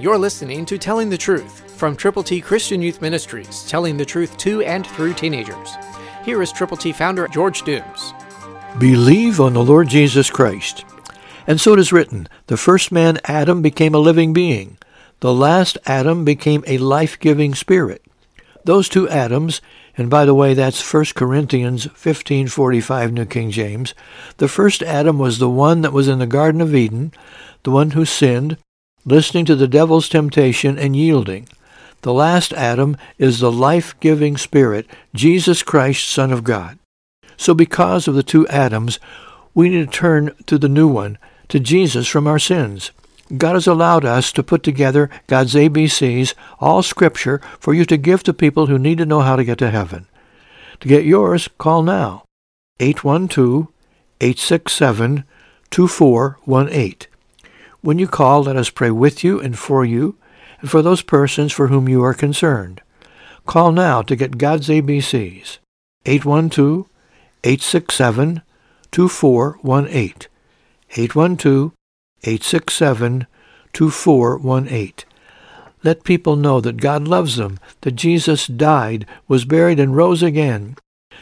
You're listening to Telling the Truth from Triple T Christian Youth Ministries, telling the truth to and through teenagers. Here is Triple T founder George Dooms. Believe on the Lord Jesus Christ. And so it is written, the first man Adam became a living being. The last Adam became a life-giving spirit. Those two Adams, and by the way, that's 1 Corinthians 15:45, New King James. The first Adam was the one that was in the Garden of Eden, the one who sinned, listening to the devil's temptation and yielding. The last Adam is the life-giving spirit, Jesus Christ, Son of God. So because of the two Adams, we need to turn to the new one, to Jesus from our sins. God has allowed us to put together God's ABCs, all Scripture, for you to give to people who need to know how to get to heaven. To get yours, call now, 812-867-2418. When you call, let us pray with you, and for those persons for whom you are concerned. Call now to get God's ABCs, 812-867-2418. 812-867-2418. Let people know that God loves them, that Jesus died, was buried, and rose again.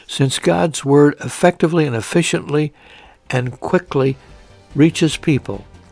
Since God's Word effectively and efficiently and quickly reaches people,